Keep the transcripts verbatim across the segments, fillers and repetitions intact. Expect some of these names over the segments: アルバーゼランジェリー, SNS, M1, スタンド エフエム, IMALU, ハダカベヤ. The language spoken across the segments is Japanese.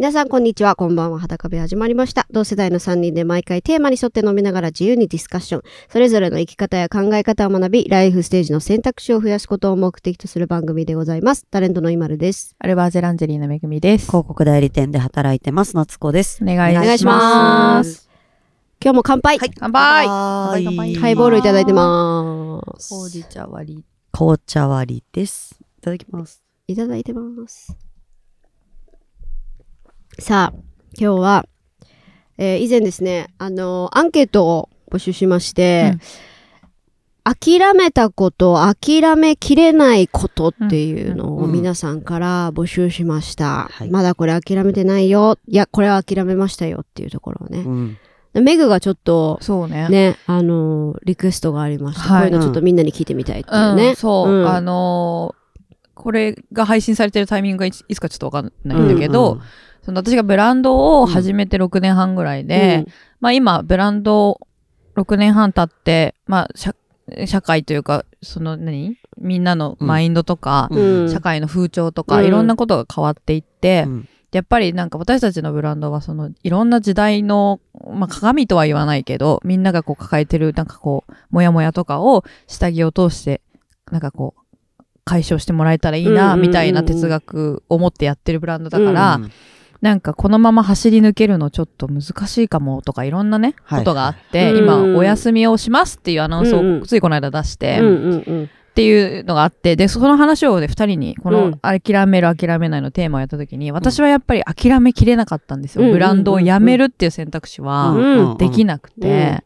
皆さんこんにちは、こんばんは。裸部始まりました。同世代のさんにんで毎回テーマに沿って飲みながら自由にディスカッション、それぞれの生き方や考え方を学び、ライフステージの選択肢を増やすことを目的とする番組でございます。タレントのイマルです。アルバーゼランジェリーのめぐみです。広告代理店で働いてます夏子です。お願いします。今日も乾杯、はい、乾杯。ハイボールいただいてます。紅茶割り、紅茶割りです。いただきます。いただいてます。さあ、今日は、えー、以前ですね、あのー、アンケートを募集しまして、うん、諦めたこと、諦めきれないことっていうのを皆さんから募集しました。うんうん、まだこれ諦めてないよ、いや、これは諦めましたよっていうところをね。うん、メグがちょっと、そうね。ね、あのー、リクエストがありました。はい、こういうのちょっとみんなに聞いてみたいっていうね。うんうん、そう、うん、あのー、これが配信されてるタイミングがいつ、いつかちょっとわかんないんだけど、うんうん、その私がブランドを始めてろくねんはんぐらいで、うん、まあ今ブランドろくねんはん経って、まあ 社, 社会というか、その何みんなのマインドとか、うん、社会の風潮とか、うん、いろんなことが変わっていって、うん、やっぱりなんか私たちのブランドはそのいろんな時代の、まあ鏡とは言わないけど、みんながこう抱えてるなんかこう、モヤモヤとかを下着を通して、なんかこう、解消してもらえたらいいな、みたいな哲学を持ってやってるブランドだから、うんうん、なんかこのまま走り抜けるのちょっと難しいかもとかいろんなね、はい、ことがあって、うん、今お休みをしますっていうアナウンスをついこの間出して、うん、っていうのがあって、でその話をねふたりにこの諦める諦めないのテーマをやった時に、私はやっぱり諦めきれなかったんですよ、うん、ブランドをやめるっていう選択肢はできなくて、うんうんうん、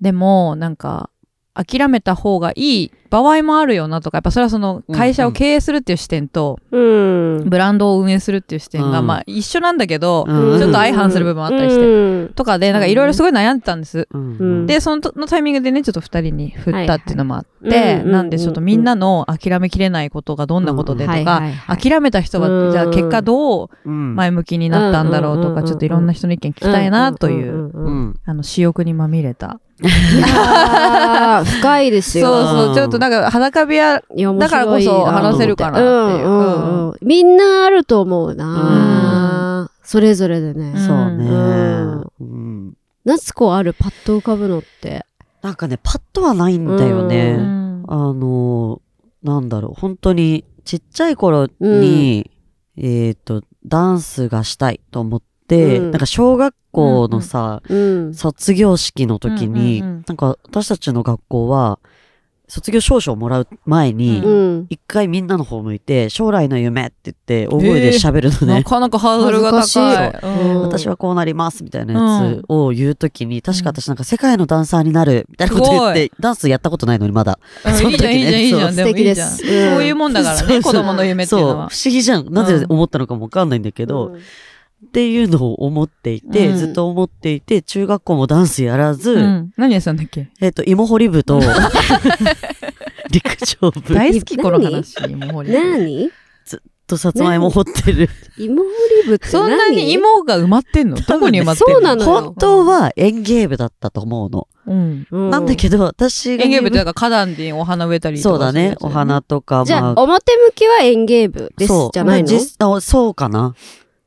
でもなんか諦めた方がいい場合もあるよなとか、やっぱそれはその会社を経営するっていう視点と、うん、ブランドを運営するっていう視点が、うん、まあ一緒なんだけど、うん、ちょっと相反する部分もあったりして、うん、とかでなんかいろいろすごい悩んでたんです、うん、でそのタイミングでねちょっとふたりに振ったっていうのもあって、はいはい、なんでちょっとみんなの諦めきれないことがどんなことでとか、うんはいはいはい、諦めた人はじゃあ結果どう前向きになったんだろうとか、ちょっといろんな人の意見聞きたいなという、うんうんうん、あの私欲にまみれたいや深いですよ。そうそう、ちょっとなんか裸部屋だからこそ話せるかなっていう、うんうんうん、みんなあると思うな、うん、それぞれでね。そうね、うん、夏子あるパッと浮かぶのって。なんかねパッとはないんだよね、うん、あのなんだろう、本当にちっちゃい頃に、うん、えっとダンスがしたいと思ってで、うん、なんか小学校のさ、うんうん、卒業式の時に、うんうんうん、なんか私たちの学校は、卒業証書をもらう前に、うん、一回みんなの方向いて、将来の夢って言って、大声で喋るのね、えー。なかなかハードルが高い。うん、私はこうなります、みたいなやつを言う時に、うん、確か私なんか世界のダンサーになる、みたいなこと言って、ダンスやったことないのにまだ。うん、その時ね、いいじゃん、いいじゃん、でもいいじゃん。素敵です。うん、そういうもんだからね、そうそうそう、子供の夢っていうのは。そう、不思議じゃん。なぜ思ったのかもわかんないんだけど、うん、っていうのを思っていて、うん、ずっと思っていて、中学校もダンスやらず、うん、何やったんだっけ？えっと、芋掘り部と、陸上部。大好き、この話、芋掘り部。何？ずっとさつまいも掘ってる。芋掘り部って何？そんなに芋が埋まってんの？どこに埋まってんの？そうなのよ。本当は園芸部だったと思うの。うん、なんだけど、私が。園芸部ってなんか花壇でお花植えたりとか。そうだね。お花とか、まあ。じゃあ、表向きは園芸部です。そうじゃないの？そうかな。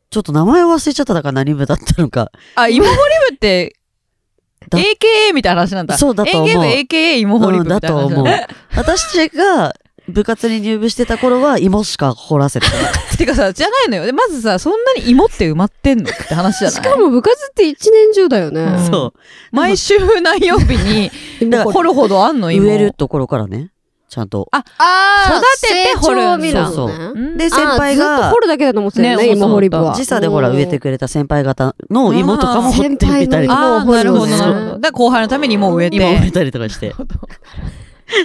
ちょっと名前を忘れちゃっただから何部だったのか。あ、芋掘り部って、エーケーエー みたいな話なんだ。そうだと思う。エーケーエー 芋掘り部みたいな話、うん、だと思う。私が部活に入部してた頃は芋しか掘らせてなかった。てかさ、じゃないのよ。で、まずさ、そんなに芋って埋まってんのって話じゃない？しかも部活って一年中だよね。うん、そう。毎週何曜日に掘るほどあんの芋。植えるところからね。ちゃんと。あ、あ育てて掘る。そうそう。ね、で、先輩が。ずっと掘るだけだと思ってたよね、芋掘り部は。時差でほら植えてくれた先輩方の芋とかも掘ってみたりとか。ああ、なるほど。なるほど。だ後輩のために芋を植えて。芋を植えたりとかして。っ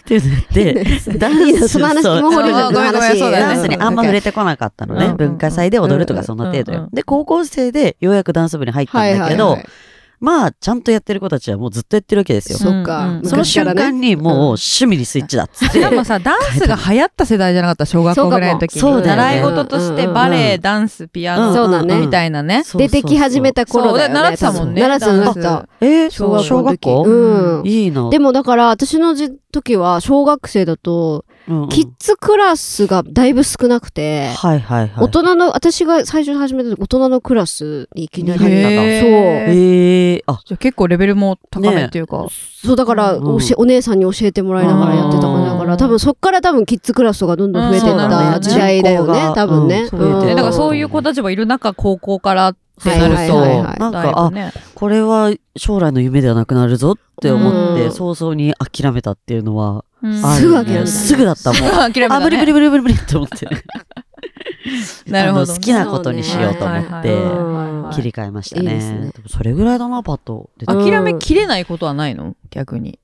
て言って、ダンス、その話、芋掘り部の話、ダンスにあんま触れてこなかったのね。文化祭で踊るとかそんな程度よ。で、高校生でようやくダンス部に入ったんだけど、まあ、ちゃんとやってる子たちはもうずっとやってるわけですよ。そっか。その瞬間にもう趣味にスイッチだっつって。でもさ、ダンスが流行った世代じゃなかった、小学校ぐらいの時に。そうだね。習い事としてバレエ、ダンス、ピアノ、そうだね。みたいなね。出てき始めた頃だよね。習ってたもんね。習ってた、習ってた。えー、小学校？うん。いいな。でもだから、私の時は小学生だと、うんうん、キッズクラスがだいぶ少なくて、はいはいはい、大人の私が最初に始めた時大人のクラスにいきなり入ったの。へー、そう、へー、あ、じゃあ結構レベルも高めっていうか、ね、そうだから、うんうん、お姉さんに教えてもらいながらやってたから、だから多分そっから多分キッズクラスがどんどん増えてった時代だよね、うん、多分ね、うんうん、だからそういう子たちもいる中高校からってなると、はいはいはいはい、なんか、ね、あ、これは将来の夢ではなくなるぞって思って、うん、早々に諦めたっていうのは、うん、ある、すぐ諦めた、ね、すぐだったもん、諦めた、ね、あ、無理無理無理無理無理って思ってなるほど、好きなことにしようと思って切り替えましたね。いいですね。でもそれぐらいだな、パッと出て、諦めきれないことはないの？逆に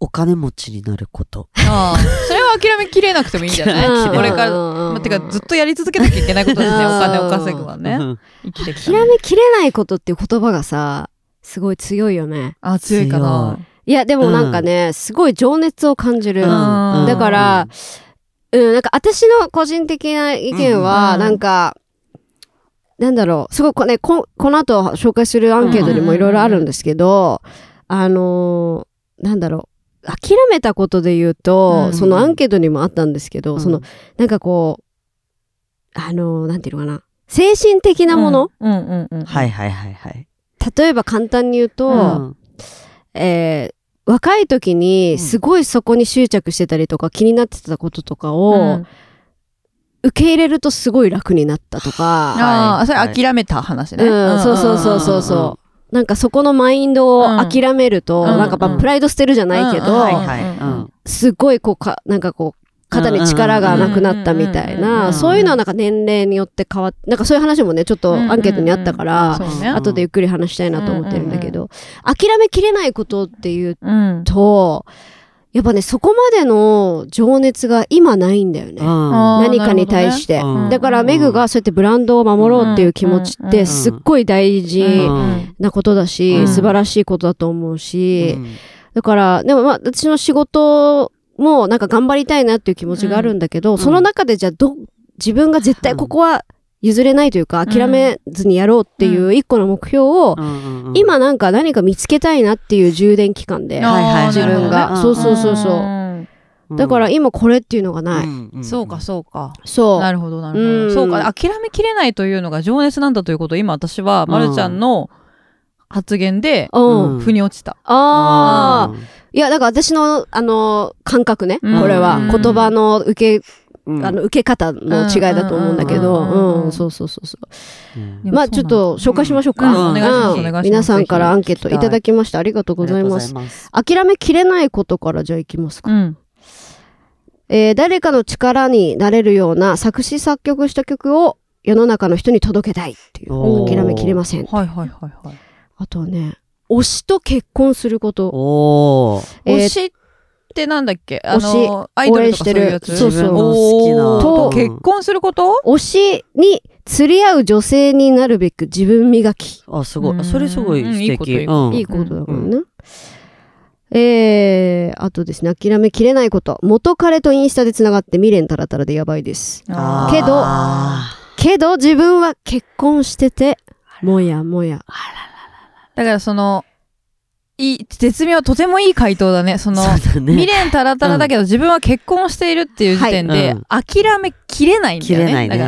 お金持ちになること。ああ、それは諦めきれなくてもいいんじゃないこれから、まあ、てかずっとやり続けなきゃいけないことですねお金を稼ぐはね、うん、生きてきたね。諦めきれないことっていう言葉がさ、すごい強いよね。あ、強いかな。いやでもなんかね、うん、すごい情熱を感じる、うん、だから、うんうん、なんか私の個人的な意見は、うん、なんかなんだろう、すごい こ,、ね、こ, この後紹介するアンケートにもいろいろあるんですけど、うん、あのー、なんだろう、諦めたことで言うと、うん、そのアンケートにもあったんですけど、うん、そのなんかこうあのなんていうのかな、精神的なもの、うんうんうんうん、はいはいはいはい。例えば簡単に言うと、うん、えー、若い時にすごいそこに執着してたりとか、うん、気になってたこととかを、うん、受け入れるとすごい楽になったとか、あ、はい、それ諦めた話ね。うん、そうそうそうそうそう。うんうんうん、なんかそこのマインドを諦めると、うん、なんかまあプライド捨てるじゃないけど、すごいこうか、なんかこう肩に力がなくなったみたいな、そういうのはなんか年齢によって変わって、なんかそういう話もねちょっとアンケートにあったから、うんうんうん、ね、後でゆっくり話したいなと思ってるんだけど、諦めきれないことっていうと、やっぱねそこまでの情熱が今ないんだよね、うん、何かに対して、ね、だからメグがそうやってブランドを守ろうっていう気持ちってすっごい大事なことだし、うん、素晴らしいことだと思うし、うん、だからでもまあ私の仕事もなんか頑張りたいなっていう気持ちがあるんだけど、うん、その中でじゃあど自分が絶対ここは譲れないというか諦めずにやろうっていう一個の目標を、うん、今なんか何か見つけたいなっていう充電期間で、はいはい、自分が、そうそうそうそう、うん、だから今これっていうのがない、うんうん、そうかそうか、そう、なるほどなるほど、うん、そうか、諦めきれないというのが情熱なんだということを今私はまるちゃんの発言で腑に落ちた、うん、ああ、いやだから私のあの感覚ね、うん、これは言葉の受けうん、あの受け方の違いだと思うんだけど、そうそうそうそう、うん、まあちょっと紹介しましょうか、うんうんうん、皆さんからアンケートいただきましてありがとうございます。諦めきれないことからじゃあいきますか、うん、えー、誰かの力になれるような作詞作曲した曲を世の中の人に届けたいっていう、諦めきれません、はいはいはいはい、あとはね、推しと結婚すること。お、えー、推しってなんだっけ、あのアイドルとかそういうやつ、そうそう、好きなと結婚すること。推しに釣り合う女性になるべく自分磨き。あ、すごい、それすごい素敵、いいことだからね、うん、えー、あとですね、諦めきれないこと、元彼とインスタでつながって未練たらたらでやばいです。あけどけど自分は結婚しててもやもや。あらららら、だからそのいい絶妙、とてもいい回答だね。そのそうだね、未練たらたらだけど、うん、自分は結婚しているっていう時点で、はい、うん、諦めきれないんだよね。切れないね。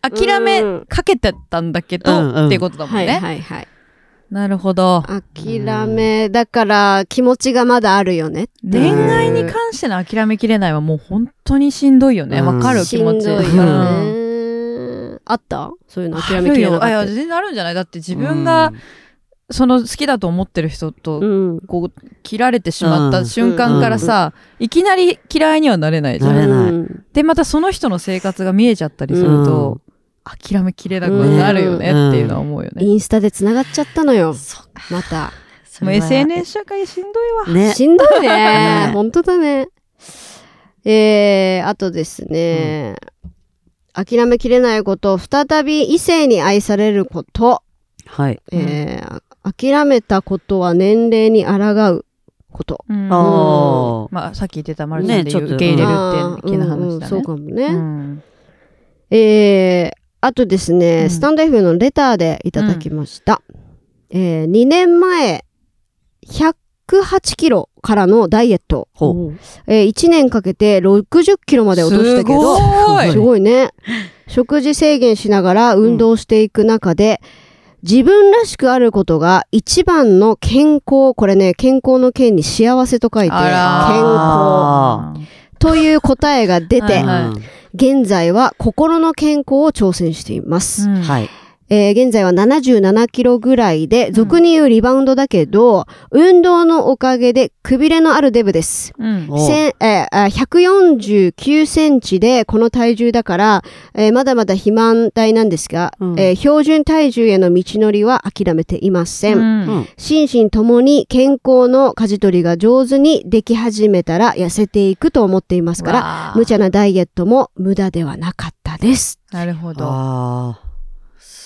だから諦めかけてたんだけど、うん、っていうことだもんね、うんうん、はいはいはい、なるほど。諦めだから気持ちがまだあるよね。恋愛に関しての諦めきれないはもう本当にしんどいよね。わ、うん、かる気持ち。しんどいよね、うん、あった？そういうの諦めきれなかった。あ、いや全然あるんじゃない？だって自分が、うん、その好きだと思ってる人とこう切られてしまった瞬間からさ、いきなり嫌いにはなれないじゃん。なれない。でまたその人の生活が見えちゃったりすると、諦めきれなくなるよねっていうのは思うよね。インスタでつながっちゃったのよ。またもう エスエヌエス 社会しんどいわ、ね、しんどいね本当だね。えー、あとですね、うん、諦めきれないこと、再び異性に愛されること。はい、えー、うん、諦めたことは年齢に抗うこと。うん、あ、まあさっき言ってたまるちゃんで受け入れるっていうな話だね、うんうん。そうかもね。うん、えー、あとですね、うん、スタンド エフエム のレターでいただきました。うん、えー、にねんまえひゃっひゃくはちキロからのダイエット、えー、いちねんかけてろくじゅっキロまで落としたけど、すごい、 すごいね。食事制限しながら運動していく中で、うん、自分らしくあることが一番の健康、これね健康の健に幸せと書いて健康という答えが出てはい、はい、現在は心の健康を挑戦しています、うんはいえー、現在はななじゅうななキロぐらいで、俗に言うリバウンドだけど、運動のおかげでくびれのあるデブです、うんせえー、ひゃくよんじゅうきゅうセンチでこの体重だから、えー、まだまだ肥満体なんですが、うんえー、標準体重への道のりは諦めていません、うん、心身ともに健康の舵取りが上手にでき始めたら痩せていくと思っていますから、無茶なダイエットも無駄ではなかったです。なるほど。あ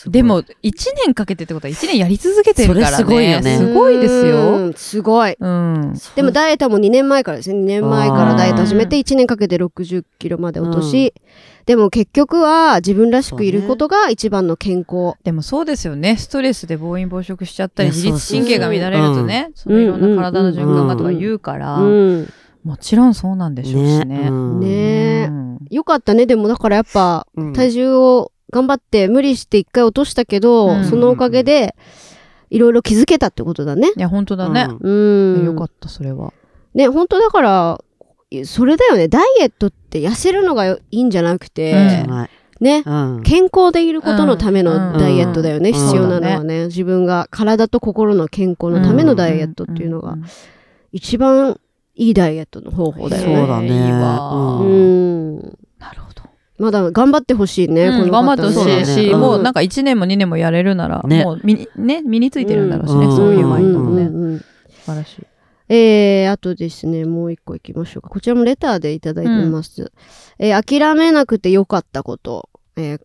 でもいちねんかけてってことはいちねんやり続けてるからね。それすごいよね。すごいですよ。すごい、うん、でもダイエットもにねんまえからですね。にねんまえからダイエット始めていちねんかけてろくじゅっキロまで落とし、うん、でも結局は自分らしくいることが一番の健康、ね、でもそうですよね。ストレスで暴飲暴食しちゃったり自律神経が乱れるとね、そうそうそう、うん、そのいろんな体の循環がとか言うから、うんうん、もちろんそうなんでしょうしね、うん、ね、うん、よかったね。でもだからやっぱ体重を頑張って無理して一回落としたけど、うん、そのおかげでいろいろ気づけたってことだね。いや本当だね、うん、よかった。それはね本当だからそれだよね。ダイエットって痩せるのがいいんじゃなくて、うんねうん、健康でいることのためのダイエットだよね、うんうん、必要なのは ね、 ね自分が体と心の健康のためのダイエットっていうのが一番いいダイエットの方法だよね。そうだね、いいわ、うんうん、なるほど。まだ頑張ってほしいね、うん、この頑張ってほしいし、ねうん、もうなんかいちねんもにねんもやれるなら、ね、もう 身,、ね、身についてるんだろうしね、うん、そういうマインドもね、うんうんうん、素晴らしい。えー、あとですねもう一個いきましょうか。こちらもレターでいただいてます、うんえー、諦めなくてよかったこと、えー、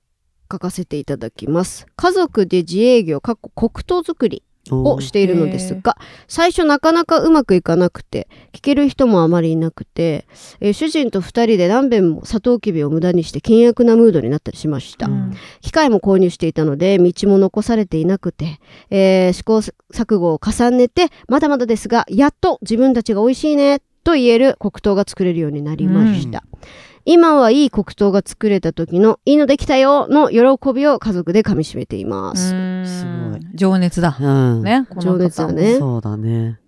書かせていただきます。家族で自営業かっこ黒糖作りをしているのですが、最初なかなかうまくいかなくて聞ける人もあまりいなくて、えー、主人とふたりで何遍もサトウキビを無駄にして険悪なムードになったりしました、うん、機械も購入していたので道も残されていなくて、えー、試行錯誤を重ねてまだまだですがやっと自分たちが美味しいねと言える黒糖が作れるようになりました、うん、今はいい黒糖が作れた時のいいのできたよの喜びを家族で噛み締めています。すごい情熱だ、うんね、この情熱だね。そうだね。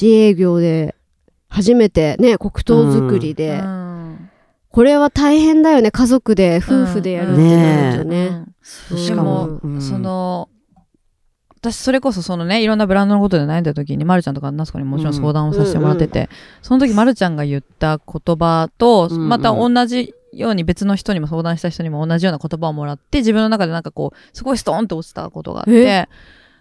自営業で初めてね黒糖作りで、うん、これは大変だよね。家族で夫婦でやるってなるとね、うんねうん、しかも、うん、その私それこそそのねいろんなブランドのことで悩んだ時にまるちゃんとかナスコにもちろん相談をさせてもらってて、うんうんうん、その時まるちゃんが言った言葉と、うんうん、また同じように別の人にも相談した人にも同じような言葉をもらって自分の中でなんかこうすごいストーンと落ちたことがあって、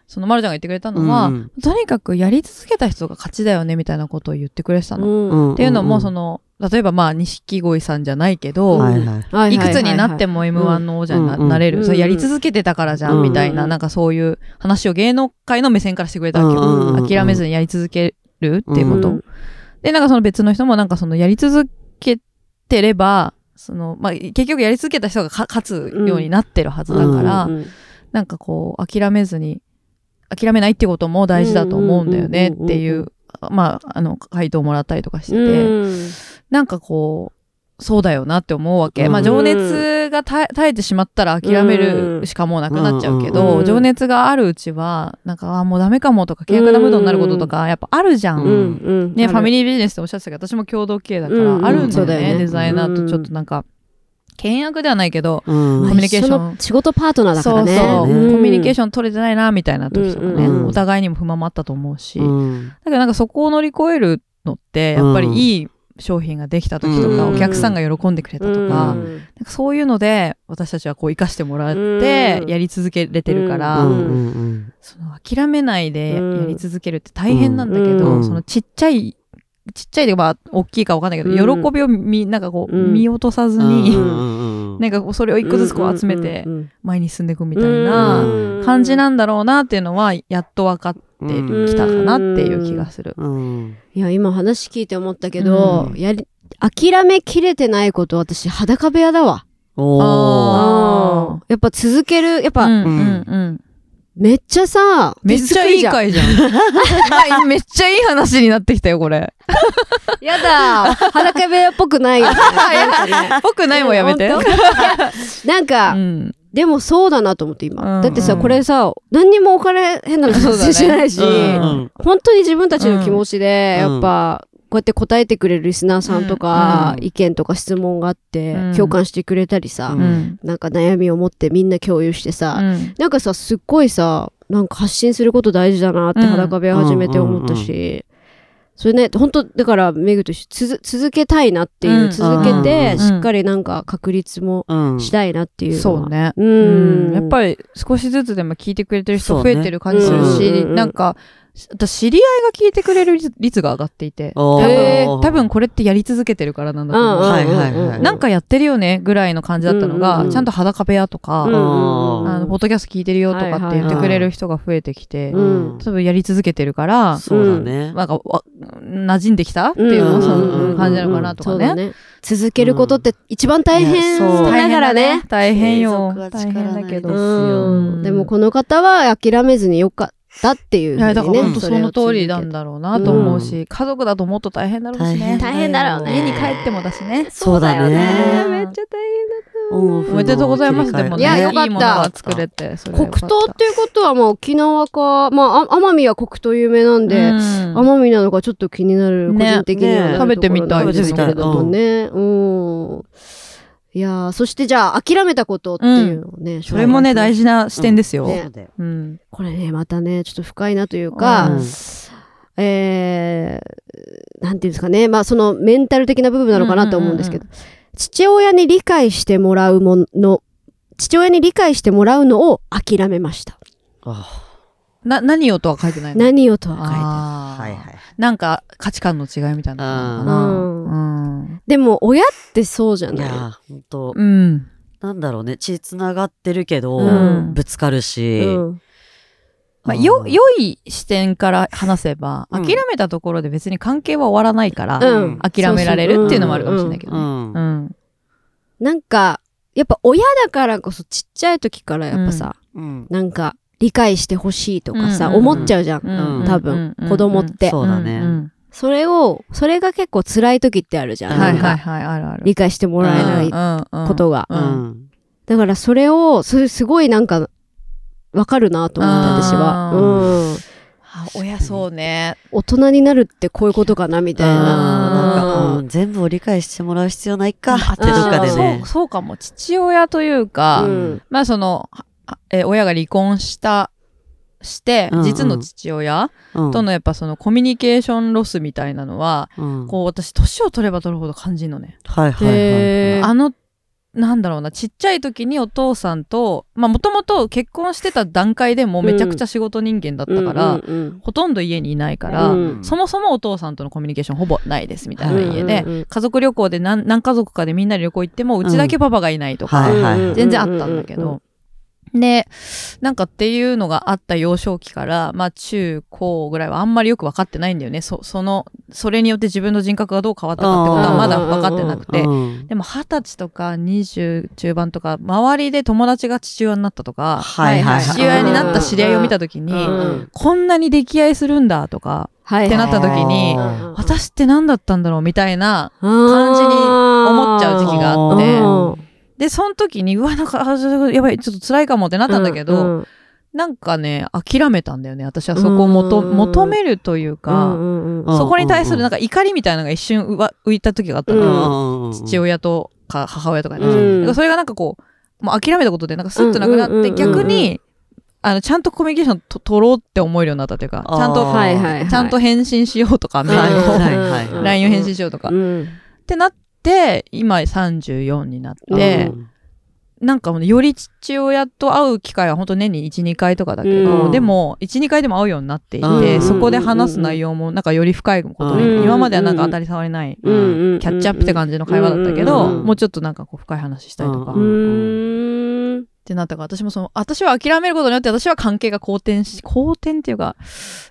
そのまるちゃんが言ってくれたのは、うん、とにかくやり続けた人が勝ちだよねみたいなことを言ってくれてたの、うんうんうん、っていうのもその例えばまあ錦鯉さんじゃないけど、はいはい、いくつになっても エムワン の王者に な,、うん、なれる、うん、それやり続けてたからじゃん、うん、みたいななんかそういう話を芸能界の目線からしてくれたわけよ、うん、諦めずにやり続けるっていうこと、うん、でなんかその別の人もなんかそのやり続けてればその、まあ、結局やり続けた人が勝つようになってるはずだから、うん、なんかこう諦めずに諦めないってことも大事だと思うんだよねっていうまああの回答をもらったりとかしてて、うん、なんかこうそうだよなって思うわけ、うん、まあ情熱が耐えてしまったら諦めるしかもうなくなっちゃうけど、うん、情熱があるうちはなんかあもうダメかもとか険悪なムードになることとかやっぱあるじゃん、うん、ねファミリービジネスっておっしゃってたけど私も共同経営だからあるんだよね、うんうん、そうだよねデザイナーとちょっとなんか険悪ではないけど、うん、コミュニケーション仕事パートナーだからねそうそう、うん、コミュニケーション取れてないなみたいな時とかね、うん、お互いにも不満もあったと思うし、うん、だけどなんかそこを乗り越えるのってやっぱりいい商品ができた時とか、うん、お客さんが喜んでくれたとか、うん、なんかそういうので私たちはこう生かしてもらってやり続けれてるから、うんうん、その諦めないでやり続けるって大変なんだけど、うん、そのちっちゃいちっちゃいでまあ大きいか分かんないけど、うん、喜びをみなんかこう、うん、見落とさずに、うん、なんかそれを一個ずつこう集めて前に進んでいくみたいな感じなんだろうなっていうのはやっと分かってきたかなっていう気がする、うんうん、いや今話聞いて思ったけど、うん、やり諦めきれてないこと私裸部屋だわ。おーあーやっぱ続けるやっぱ、うんうんうん、めっちゃさ、めっちゃいい回じゃん。めっちゃいい話になってきたよ、これ。やだ、裸部屋っぽくないよね。っぽくないもんやめて。なんか、うん、でもそうだなと思って今。うんうん、だってさ、これさ、何にもお金変なのしてないし、ねうん、本当に自分たちの気持ちで、うん、やっぱ、こうやって答えてくれるリスナーさんとか、うん、意見とか質問があって、うん、共感してくれたりさ、うん、なんか悩みを持ってみんな共有してさ、うん、なんかさすっごいさなんか発信すること大事だなって裸部屋始めて思ったし、うんうんうんうん、それね本当だからメグとつ続けたいなっていう、うん、続けて、うん、しっかりなんか確立もしたいなっていう、うん、そうね、うんうん、やっぱり少しずつでも聞いてくれてる人増えてる感じするし、ねうんうん、なんか私知り合いが聞いてくれる率が上がっていて多分、多分これってやり続けてるからなんだと思う、はいはいはい、なんかやってるよねぐらいの感じだったのが、うんうん、ちゃんと裸部屋とか、うんうん、あのポッドキャスト聞いてるよとかって言ってくれる人が増えてきて、はいはいはい、多分やり続けてるから、うん、そうだね、なんか馴染んできたっていうの、うん、そういう感じなのかなとかね、うんうんうん、そうだね、続けることって一番大変だからね、うん、大変よ、大変だけど、うん、でもこの方は諦めずによかっただっていう、ね、いやだから本当その通りなんだろうなと思うし、うん、家族だともっと大変だろうしね、大変だろうね、家に帰ってもだしね、そうだよね、めっちゃ大変だった、おめでとうございます。でもね、いやよかった、いいものが作れて、それ黒糖っていうことはまあ沖縄か、まあ奄美は黒糖有名なんで、うん、奄美なのかちょっと気になる、ね、個人的には、ね、食べてみたいですけれどもね、うん。うんいやそしてじゃあ諦めたことっていうのをね、うん、それもね大事な視点ですよ、うんねうん、これねまたねちょっと深いなというか、うん、えー、なんていうんですかね、まあそのメンタル的な部分なのかなと思うんですけど、うんうんうん、父親に理解してもらうもの父親に理解してもらうのを諦めました。あな何をとは書いてないの、何をとは書いてない、あ、はいはい、なんか価値観の違いみたいなのかな、うん、うん、でも親ってそうじゃない、いや本当、うん、なんだろうね、血つながってるけど、うん、ぶつかるし、うんまあ、よ良い視点から話せば、うん、諦めたところで別に関係は終わらないから、うん、諦められるっていうのもあるかもしれないけど、ねうんうんうん、なんかやっぱ親だからこそちっちゃい時からやっぱさ、うん、なんか理解してほしいとかさ、うんうんうん、思っちゃうじゃん、うん、多分、うん、子供って、うん、そうだね、それをそれが結構辛い時ってあるじゃん、はいはいはい、あるある、理解してもらえないことが、うんうんうん、だからそれをそれすごいなんかわかるなと思った私は、うん、あ親そうね、大人になるってこういうことかなみたいな、なんかうん、全部を理解してもらう必要ないかってどっかでね、そう、そうかも、父親というか、うん、まあそのえ親が離婚したして、うんうん、実の父親とのやっぱそのコミュニケーションロスみたいなのは、うん、こう私年を取れば取るほど感じるのね、はいはいはいはい、あのなんだろうな、ちっちゃい時にお父さんとまあもともと結婚してた段階でもめちゃくちゃ仕事人間だったから、うんうんうんうん、ほとんど家にいないから、うん、そもそもお父さんとのコミュニケーションほぼないですみたいな家で、うんうんうん、家族旅行で 何, 何家族かでみんなで旅行行ってもうちだけパパがいないとか、うんはいはい、全然あったんだけど、うんうんうんで、なんかっていうのがあった幼少期から、まあ中高ぐらいはあんまりよく分かってないんだよね。そ、その、それによって自分の人格がどう変わったかってことはまだ分かってなくて。でも二十歳とか二十中盤とか、周りで友達が父親になったとか、はいはいはい、父親になった知り合いを見たときに、こんなに溺愛するんだとか、ってなった時に、私って何だったんだろうみたいな感じに思っちゃう時期があって、でその時にうわなんかやばいちょっと辛いかもってなったんだけど、うんうん、なんかね諦めたんだよね私は。そこを求、うんうん、求めるというか、うんうん、そこに対するなんか怒りみたいなのが一瞬浮いた時があったの、うん、父親とか母親とかに、うん、それがなんかこうもう諦めたことでなんかスッとなくなって、うんうんうんうん、逆にあのちゃんとコミュニケーションと取ろうって思えるようになったというか、ちゃんと、はいはいはい、ちゃんと返信しようとか、メールを、はいはいはい、ライン を返信しようとか、うん、ってなってで今さんじゅうよんになって、うん、なんかより父親と会う機会は本当年に いちにかいとかだけど、うん、でも いちにかいでも会うようになっていて、うん、そこで話す内容もなんかより深いことに、うん、今まではなんか当たり障りない、うん、キャッチアップって感じの会話だったけど、うん、もうちょっとなんかこう深い話したりとか、うん、ってなったから、私もその私は諦めることによって私は関係が好転し好転っていうか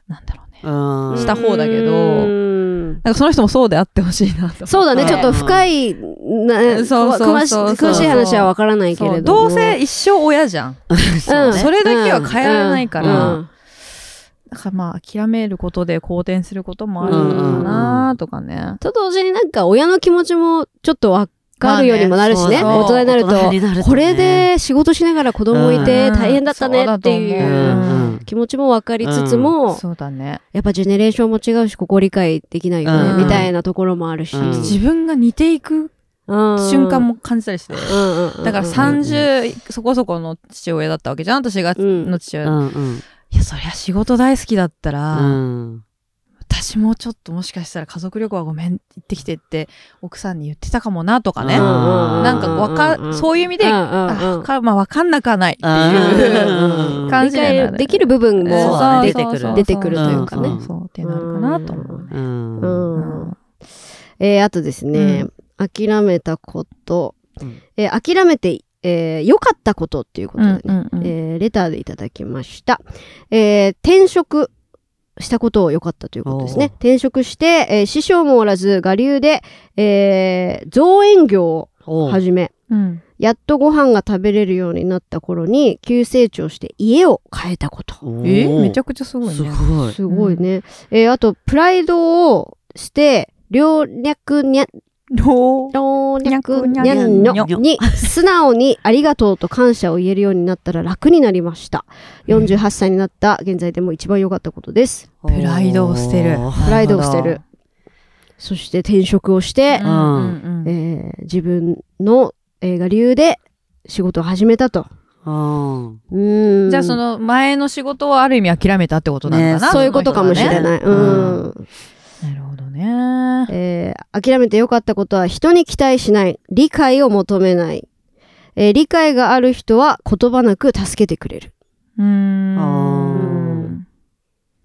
なんだろうね、した方だけど、うん、なんかその人もそうであってほしいなと。そうだね、ちょっと深い詳しい話は分からないけれど、どうせ一生親じゃんそう、ね、それだけは変えられないから、うんうん、だからまあ諦めることで好転することもあるのかなとかね、うんうん、と同時になんか親の気持ちもちょっと分かるようにもなるしね、まあ、ね、そうそう、大人になると、大人になるとね、これで仕事しながら子供いて大変だったねっていう気持ちも分かりつつも、うんうん、そうだね、やっぱジェネレーションも違うし、ここ理解できないよね、うん、みたいなところもあるし、うん、自分が似ていく瞬間も感じたりして、うん、だからさんじゅうそこそこの父親だったわけじゃん、私がの父親、うんうん、いやそりゃ仕事大好きだったら、うん、私もちょっともしかしたら家族旅行はごめん行ってきてって奥さんに言ってたかもなとかね、うん、なんかわか、うん、そういう意味で、うん、あか、まあ、分かんなくはないっていう感じで、ね、できる部分も出てくる、出てくるというかね、そうってなるかなと思うね、うんうんうん、えー、あとですね、うん、諦めたこと、うん、えー、諦めてえー、良かったことっていうことでね、うんうんうん、えー、レターでいただきました。えー、転職したことを良かったということですね。転職して、えー、師匠もおらず我流で、えー、造園業を始め、うん、やっとご飯が食べれるようになった頃に急成長して家を変えたこと。えー、めちゃくちゃすごいね。すごい。すごいね。うん、えー、あとプライドをして両略にゃ老若にゃんのに素直にありがとうと感謝を言えるようになったら楽になりました。よんじゅうはっさいになった現在でも一番良かったことです。プライドを捨てる。プライドを捨てる。そして転職をして、うん、えー、自分の我流で仕事を始めたと。あ、うん、じゃあその前の仕事をある意味諦めたってことなのかな、ね、そういうことかもしれない。ね、うん。うん、なるほどね、えー、諦めて良かったことは人に期待しない、理解を求めない、えー、理解がある人は言葉なく助けてくれる。うーん、あ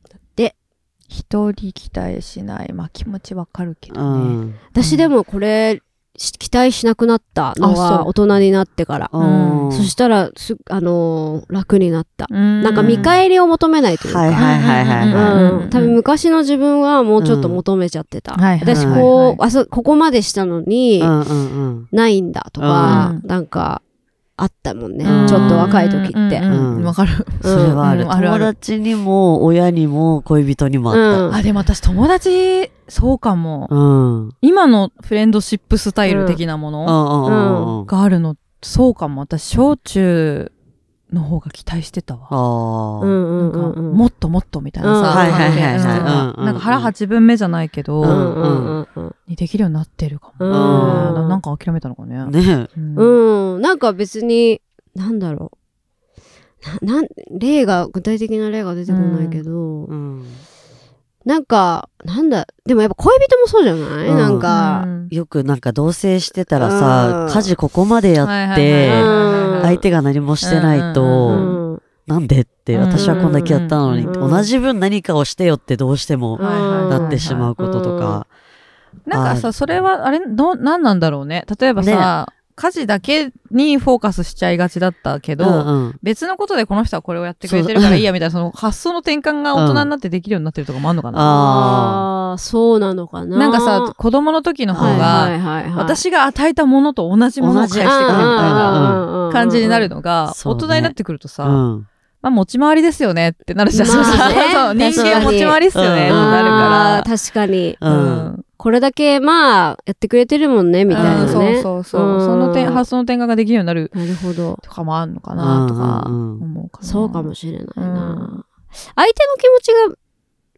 ー、だって人に期待しない、まあ気持ちわかるけどね、私でもこれ期待しなくなったのは大人になってから、 そ, そしたらす、あのー、楽になった。なんか見返りを求めないというか、多分昔の自分はもうちょっと求めちゃってた、うん、私こう、あ、そ、ここまでしたのに、うんうん、ないんだとか、うん、なんかあったもんね、うん、ちょっと若い時って、うんうん、分かる、それはある、うん、友達にも親にも恋人にもあった、うん、あ、でも私友達そうかも、うん、今のフレンドシップスタイル的なものがあるの、そうかも、私小中の方が期待してたわ、あ、なんか、うんうんうん、もっともっとみたいなさ、なんか腹八分目じゃないけど、うんうんうん、にできるようになってるかも、うんうん、なんか諦めたのかね、ね、うんうん、なんか別になんだろうな、なん例が具体的な例が出てこないけど、うんうん、なんかなんだ、でもやっぱ恋人もそうじゃない、うん、なんか、うん、よくなんか同棲してたらさ、うん、家事ここまでやって相手が何もしてないと、うんうん、なんでって私はこんだけやったのに、うん、同じ分何かをしてよってどうしてもなってしまうこととか、うん、なんかさ、それはあれど何なんだろうね、例えばさ、ね、家事だけにフォーカスしちゃいがちだったけど、うんうん、別のことでこの人はこれをやってくれてるからいいやみたいな、その発想の転換が大人になってできるようになってるとかもあるのかな、うん、ああ、そうなのかな、なんかさ、子供の時の方が、はいはいはいはい、私が与えたものと同じものを返してくれるみたいな感じになるのが、大人になってくるとさ、うん、まあ、持ち回りですよねってなるじゃん、まあね、そう、人間は持ち回りですよねってなるから、うん、確かに、うん、これだけまあやってくれてるもんねみたいなね、うん、そうそうそう、うん、その点発想の転換ができるようになる、なるほど、とかもあるのかなとか思うかな、うんうん、そうかもしれないな、うん、相手の気持ち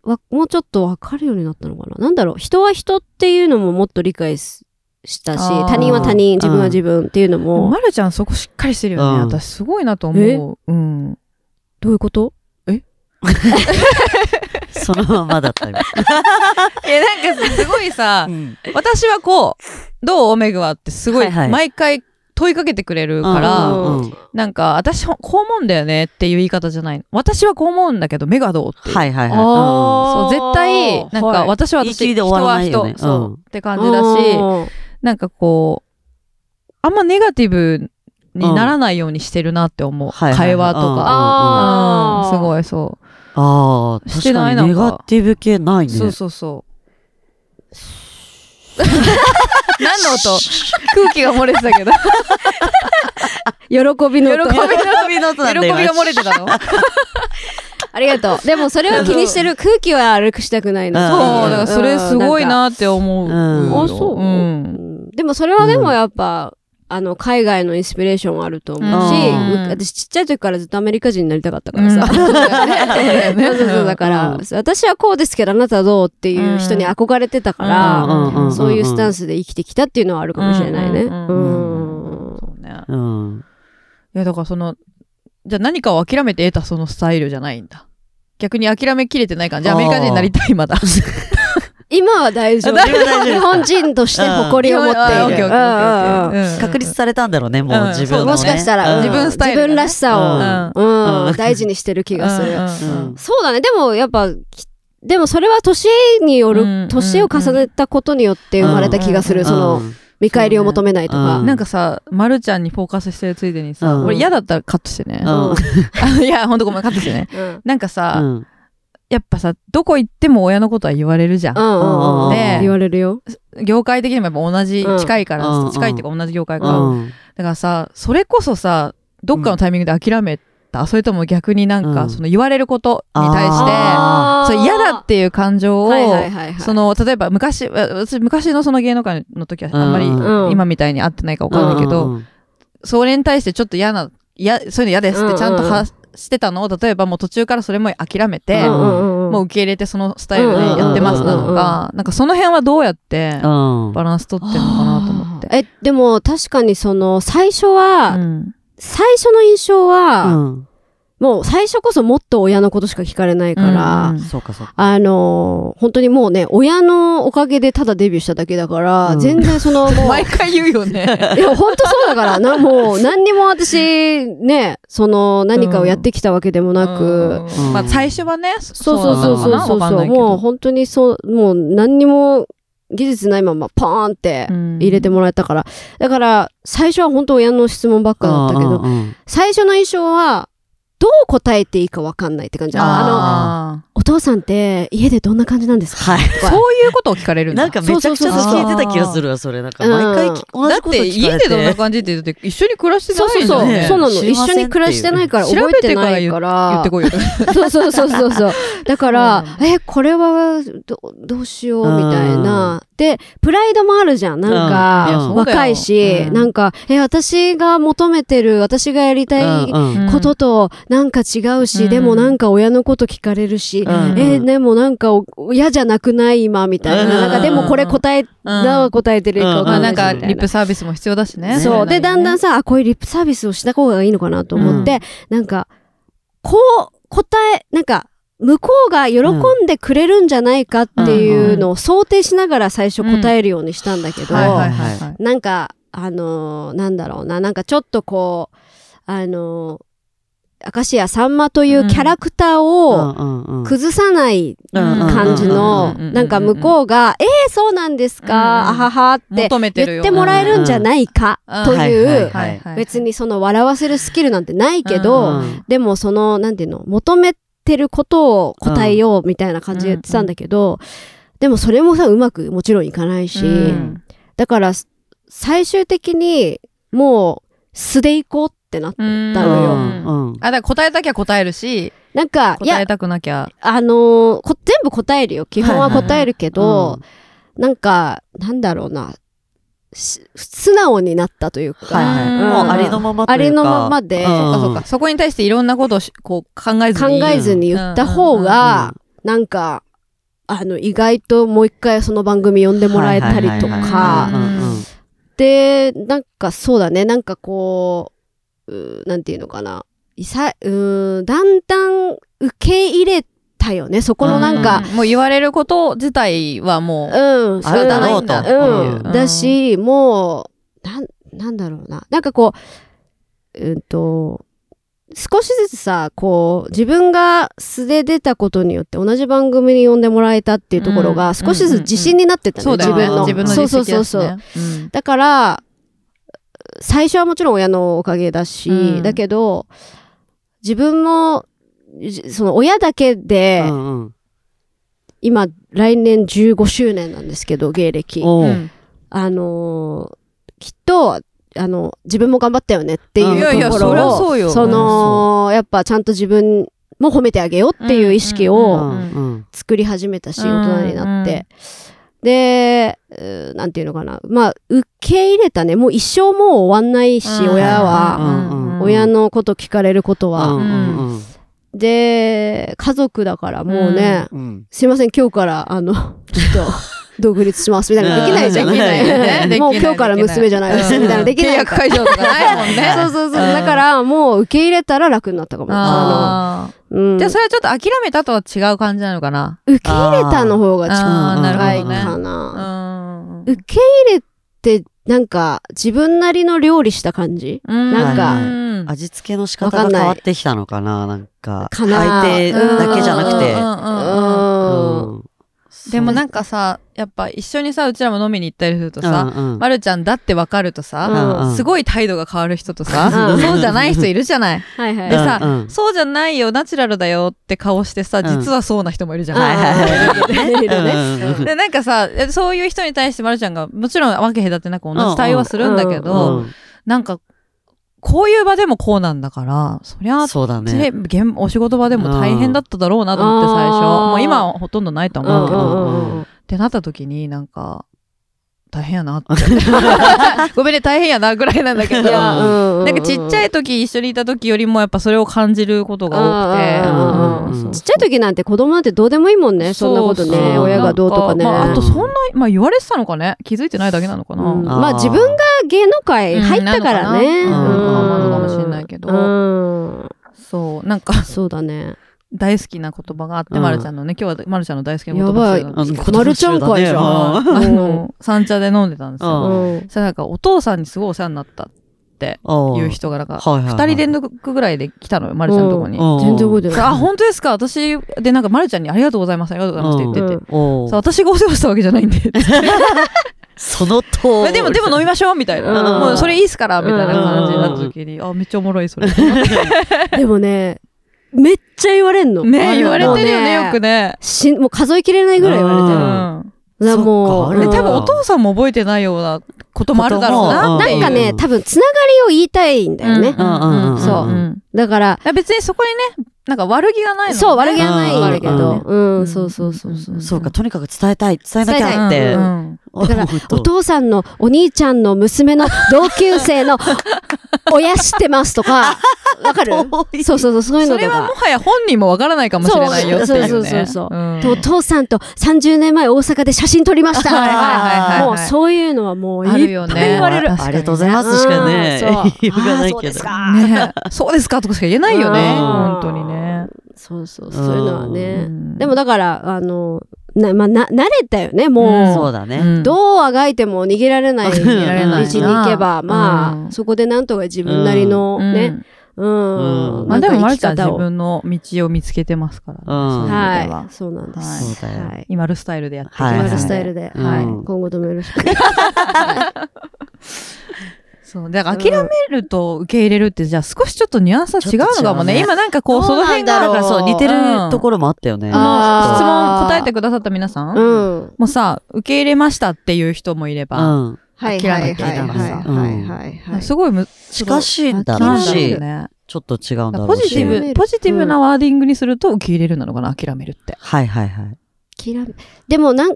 がわもうちょっと分かるようになったのかな、なんだろう、人は人っていうのももっと理解すしたし、他人は他人、自分は自分っていうのも、うん、まるちゃんそこしっかりしてるよね、うん、私すごいなと思う、うん、どういうこと、えそのままだったみたいなんかすごいさ、うん、私はこうどうめぐはってすごい毎回問いかけてくれるから、はいはい、なんか私こう思うんだよねっていう言い方じゃないの、私はこう思うんだけどめぐはどうっていう、はいはいはい、そう絶対なんか、はい、私は私、人は人、うん、そうって感じだし、なんかこうあんまネガティブにならないようにしてるなって思う、うん、会話とか、はいはいはい、あ、うん、すごいそう、ああ、してないな。ネガティブ系ないね。そうそうそう。何の音？空気が漏れてたけど。喜びの音。喜びの音なんだよ。喜びが漏れてたの。ありがとう。でもそれは気にしてる。空気は悪くしたくないな。そうだからそれすごいなって思う。あ、そう。うん。でもそれはでもやっぱ。あの海外のインスピレーションあると思うし、うん、私ちっちゃい時からずっとアメリカ人になりたかったからさ、だから、うん、私はこうですけどあなたはどうっていう人に憧れてたから、うん、そういうスタンスで生きてきたっていうのはあるかもしれないね。いやだからそのじゃあ何かを諦めて得たそのスタイルじゃないんだ。逆に諦めきれてない感じ。アメリカ人になりたいまだ。今は大丈夫。日本人として誇りを持っている。確立されたんだろうね、もう自分のね。もしかしたら自分スタイル、自分らしさを大事にしてる気がする。そうだね。でもやっぱでもそれは年による、年を重ねたことによって生まれた気がする。その見返りを求めないとか。なんかさ、まるちゃんにフォーカスしてるついでにさ、俺嫌だったらカットしてね。いや本当ごめんカットしてね。なんかさ。やっぱさ、どこ行っても親のことは言われるじゃん。うん、で、言われるよ。業界的にもやっぱ同じ、近いから、うん、近いっていうか同じ業界から。うん、だからさ、それこそさ、どっかのタイミングで諦めた、うん、それとも逆になんか、うん、その言われることに対して、そう嫌だっていう感情を、その、例えば昔、私昔のその芸能界の時はあんまり今みたいに合ってないかわかんないけど、うん、それに対してちょっと嫌な、いや、そういうの嫌ですってちゃんと話、うんうんしてたのを例えばもう途中からそれも諦めて、うんうんうん、もう受け入れてそのスタイルでやってますなのか、なんかその辺はどうやってバランス取ってるのかなと思って、うん、えでも確かにその最初は、うん、最初の印象は、うん、もう最初こそもっと親のことしか聞かれないから、うん、あの本当にもうね親のおかげでただデビューしただけだから、うん、全然そのもう毎回言うよね。いや本当そうだからな、もう何にも私ねその何かをやってきたわけでもなく、うん、まあ最初はね、そうそうそうそうそうそう、もう本当にそうもう何にも技術ないままパーンって入れてもらえたから、うん、だから最初は本当親の質問ばっかだったけど、最初の印象はどう答えていいか分かんないって感じ。あのお父さんって家でどんな感じなんですか、はい、そういうことを聞かれるんだ。なんかめちゃくちゃ聞いてた気がするわそれ。なんか毎回同じこと聞かれて、だって家でどんな感じって言って一緒に暮らしてないんだよね。そうそうそう、そうなの。一緒に暮らしてないから覚えてないから調べてから言ってこいよ。そうそうそうそうそう。だから、うん、えこれは ど, どうしようみたいな。でプライドもあるじゃん。なんか、うん、若いし、うん、なんかえ私が求めてる私がやりたいこととなんか違うし、うん、でもなんか親のこと聞かれるし、うん、えでもなんか嫌じゃなくない今みたいな、うん、なんかでもこれ答え、うん、な答えてるか分かんないしみたいな、うん、なんかリップサービスも必要だしね。そうでだんだんさあこういうリップサービスをした方がいいのかなと思って、うん、なんかこう答えなんか向こうが喜んでくれるんじゃないかっていうのを想定しながら最初答えるようにしたんだけど、なんかあのー、なんだろうな、なんかちょっとこうあのー、明石家さんまというキャラクターを崩さない感じの、なんか向こうがえーそうなんですか、あははって言ってもらえるんじゃないかという、別にその笑わせるスキルなんてないけど、でもそのなんていうの求めてることを答えようみたいな感じで言ってたんだけど、でもそれもさうまくもちろんいかないし、うん、だから最終的にもう素でいこうってなったのよ。あ、だから答えたきゃ答えるし、なんか答えたくなきゃ、あのー、こ全部答えるよ。基本は答えるけど、なんかなんだろうな。素直になったというか、もうありのままというか、ありのままで、そこに対していろんなことをこう考えずに考えずに言った方が、なんかあの意外ともう一回その番組呼んでもらえたりとか、でなんかそうだね、なんかこうなんていうのかな、いさうーんだんだん受け入れたよね。そこのなんか、うん、もう言われること自体はもう、うん、仕方ないんだっていう。だし、もうなんなんだろうな、なんかこう、うんと少しずつさ、こう自分が素で出たことによって同じ番組に呼んでもらえたっていうところが少しずつ自信になってたね、自分の。自分の実績だしね。そうそうそうそう。うん、だから最初はもちろん親のおかげだし、うん、だけど自分もその親だけで、うんうん、今来年じゅうごしゅうねんなんですけど芸歴、うん、あのきっとあの自分も頑張ったよねっていうところを、うん、そのやっぱちゃんと自分も褒めてあげようっていう意識を作り始めたし、大人になって、うんうん、でなんていうのかな、まあ受け入れたね、もう一生もう終わんないし、うん、親は、うんうん、親のこと聞かれることは、うんうん、で家族だからもうね、うんうん、すいません今日からあのちょっと独立しますみたいなできないじゃん、ね、もう今日から娘じゃないですみたいなできない、契約解除とかないもんねそうそうそう、だからもう受け入れたら楽になったかも。ああの、うん、じゃあそれはちょっと諦めたとは違う感じなのかな。受け入れたの方が近いかな。受け入れてなんか自分なりの料理した感じ、うん、なんか、はいはい、味付けの仕方が変わってきたのかな、なんか相手だけじゃなくて、うんうんうん、でもなんかさ、やっぱ一緒にさ、うちらも飲みに行ったりするとさ、うんうん、まるちゃんだって分かるとさ、うんうん、すごい態度が変わる人とさ、うん、そうじゃない人いるじゃないはい、はい、でさ、うんうん、そうじゃないよナチュラルだよって顔してさ、実はそうな人もいるじゃない。でなんかさ、そういう人に対してまるちゃんがもちろん分け隔てなく同じ対応はするんだけど、うんうんうん、なんかこういう場でもこうなんだから、そりゃ、そうだね、お仕事場でも大変だっただろうなと思って最初。もう今はほとんどないと思うけど。ってなった時になんか、大変やなって。ごめんね、大変やなぐらいなんだけど。なんかちっちゃい時、一緒にいた時よりもやっぱそれを感じることが多くて。ちっちゃい時なんて子供なんてどうでもいいもんね、そんなことね。親がどうとかね。まあ、あとそんな、まあ言われてたのかね。気づいてないだけなのかな。うん、あまあ自分が芸能界入ったからね。うん、なのかもしれないけど。うん、そう、なんか。そうだね。大好きな言葉があって、うん、まるちゃんのね、今日はまるちゃんの大好きな言葉集なんですけど、まるちゃん会じゃん、あの三茶で飲んでたんですよ、うん、そしたらなんかお父さんにすごいお世話になったっていう人がなんかふたり連続ぐらいで来たのよ、まるちゃんのとこに。全然覚えてない。あ、本当ですか、私でなんかまるちゃんにありがとうございますありがとうございますって言ってて、うん、さ私がお世話したわけじゃないんでそのとおりでもでも飲みましょうみたいな、うん、もうそれいいっすからみたいな感じになった時に、うん、あめっちゃおもろいそれでもねめっちゃ言われんのね、言われてるよね、よくね、しもう数えきれないぐらい言われてる、うん、だもうね、多分お父さんも覚えてないようなこともあるだろうな、なんかね、多分つながりを言いたいんだよね、そうだから別にそこにねなんか悪気がないの、そう悪気がないんだけど、うん、そうそうそうそうそうか、とにかく伝えたい伝えなきゃって、うん、だからお父さんのお兄ちゃんの娘の同級生の親知ってますとかわかる？そうそうそう、そういうのとかそれはもはや本人もわからないかもしれないよっていうね、そうそうそうそう、うん、とお父さんとさんじゅうねんまえ大阪で写真撮りましたはいはいはい、はい、もうそういうのはもういっぱい言われる、 あ, あ, ありがとうございますしかね言わないけど、そうですか、ね、そうですかとかしか言えないよね、本当にね、そうそうそういうのはね、うん、でもだからあのな、まあ、な慣れたよね、もう、うん、そうだね、どうあがいても逃げられない道に行けば、まあ、うん、そこでなんとか自分なりのね、うん、まあでもまるちゃん自分の道を見つけてますからね、うん、はい、そうなんです、はいはい、今るスタイルでやって、はい、今るスタイルで、はい、今後ともよろしくそうだから諦めると受け入れるって、じゃあ少しちょっとニュアンスは違うのかもね、ね今なんかこうその辺がだからそう似てるところもあったよね、うん、あ質問答えてくださった皆さん、うん、もうさ受け入れましたっていう人もいれば、うん、諦めていたらすごいむ近しいんだろうし、ちょっと違うんだろうし、ポジティブ、ポジティブなワーディングにすると受け入れるなのかな、諦めるって、はいはいはい、諦めでもなん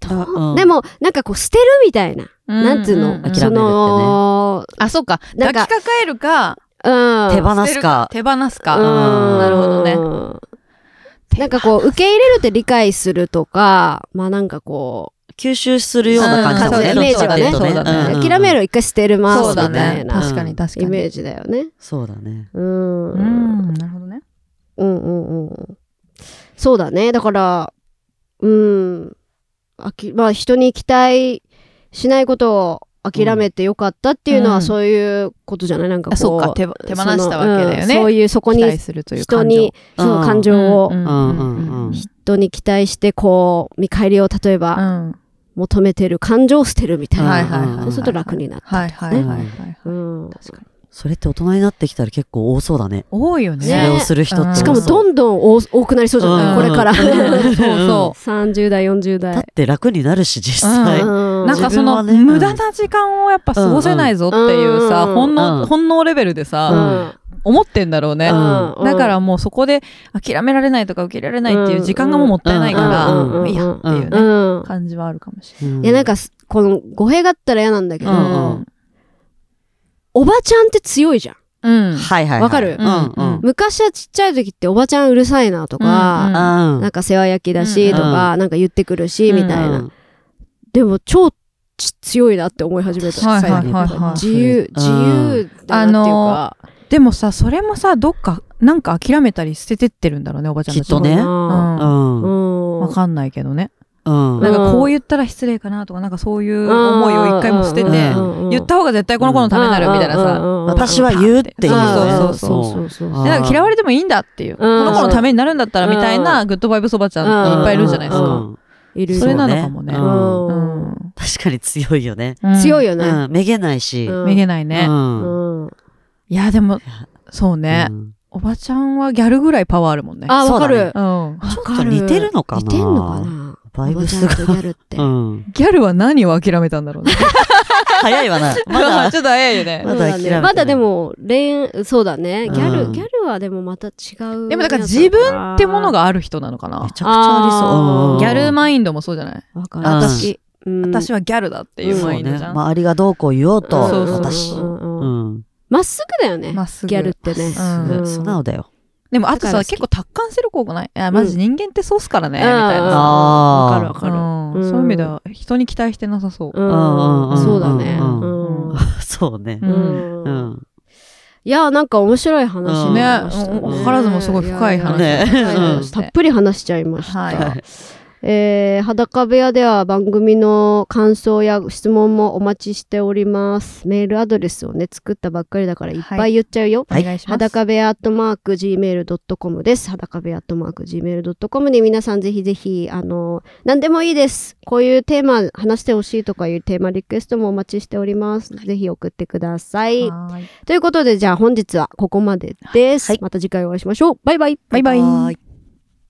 どうでもなんかこう捨てるみたいな、うん、なんていうの、うん、諦めるってね、あそうか、抱きかかえるか、うん、手放すか、手放すか、うん、なるほどね、なんかこう受け入れるって理解するとか、まあなんかこう吸収するような感じだね、イメージがね、そうだね、諦めるを一回捨てるますみたいな、確かに確かにイメージだよね、そうだね、うんうん、なるほどね、うんうんうん、そうだね、だからうん、あきまあ人に期待しないことを諦めてよかったっていうのは、うん、そういうことじゃない、なんかこう、そうか、手、手放したわけだよね、うん、そういうそこに人にその感情を、人に期待してこう見返りを例えば、うん、求めてる感情を捨てるみたいな、うん、そうすると楽になった、ね、はいはいはいはい、はい、うん、確かにそれって大人になってきたら結構多そうだね。多いよね。それをする人って、うん、しかもどんどん 多, 多くなりそうじゃない、うん、これから、うん、そうそうさんじゅう代よんじゅう代だって楽になるし実際、うん、なんかその、ね、無駄な時間をやっぱ過ごせないぞっていうさ、うん、本能、うん、本能レベルでさ、うん、思ってんだろうね、うん、だからもうそこで諦められないとか受けられないっていう時間がもうもったいないから、うん、いやっていうね、うん、感じはあるかもしれない、うん、いやなんかこの語弊があったら嫌なんだけど、うんうん、おばちゃんって強いじゃん。うん、はいはい、はい。わかる、うんうん、昔はちっちゃい時っておばちゃんうるさいなとか、うんうん、なんか世話焼きだしとか、うんうん、なんか言ってくるしみたいな、うん、でも超強いなって思い始めた、はいはいはいはい、自由、うん、自由だなっていうか、あのー、でもさそれもさどっかなんか諦めたり捨ててってるんだろうねおばちゃんたちもね、きっとね、うんうん、わかんないけどね、うん、なんかこう言ったら失礼かなとかなんかそういう思いを一回も捨てて言った方が絶対この子のためになるみたいなさ、私は言うっていう嫌われてもいいんだっていう、この子のためになるんだったらみたいなグッドバイブそばちゃんいっぱいいるじゃないですか。いるそれなのかもね、うんうん、確かに強いよね、うん、強いよね、うん、めげないし、うん、めげないね、うん、いやでもそうね、うん、おばちゃんはギャルぐらいパワーあるもんね。あ、わかる。うん。ちょっと似てるのかな。似てんのかな。バイブスが。ギャルって、うん。ギャルは何を諦めたんだろうね。早いわな。まだちょっと早いよね。まだ諦めてない。まだでも恋そうだね。ギャル、うん、ギャルはでもまた違う。でもだから自分ってものがある人なのかな。めちゃくちゃありそう。うん、ギャルマインドもそうじゃない。わかる。私、うん、私はギャルだっていうマインドじゃん。うん、ね、周りがどうこう言おうと、うん、私。うん。まっすぐだよね。まっすぐ。ギャルってね。うん。素直だよ。でも、あとさ、結構達観する子がない。あ、マジ人間ってそうっすからね、うん、みたいな。ああ。わかるわかる。そういう意味では、人に期待してなさそう。うん。そうだね。うん。そうね。うん。うん、いや、なんか面白い話ね。わからずもすごい深い話。ね、たっぷり話しちゃいました。はい。えー、裸部屋では番組の感想や質問もお待ちしております。メールアドレスをね作ったばっかりだからいっぱい言っちゃうよ、はい、お願いします。裸部屋 アットマークジーメールドットコム です。裸部屋 アットマークジーメールドットコム で皆さんぜひぜひあの何でもいいです。こういうテーマ話してほしいとかいうテーマリクエストもお待ちしております、はい、ぜひ送ってください。はいということでじゃあ本日はここまでです、はい、また次回お会いしましょう。バイバイ。バイバイ。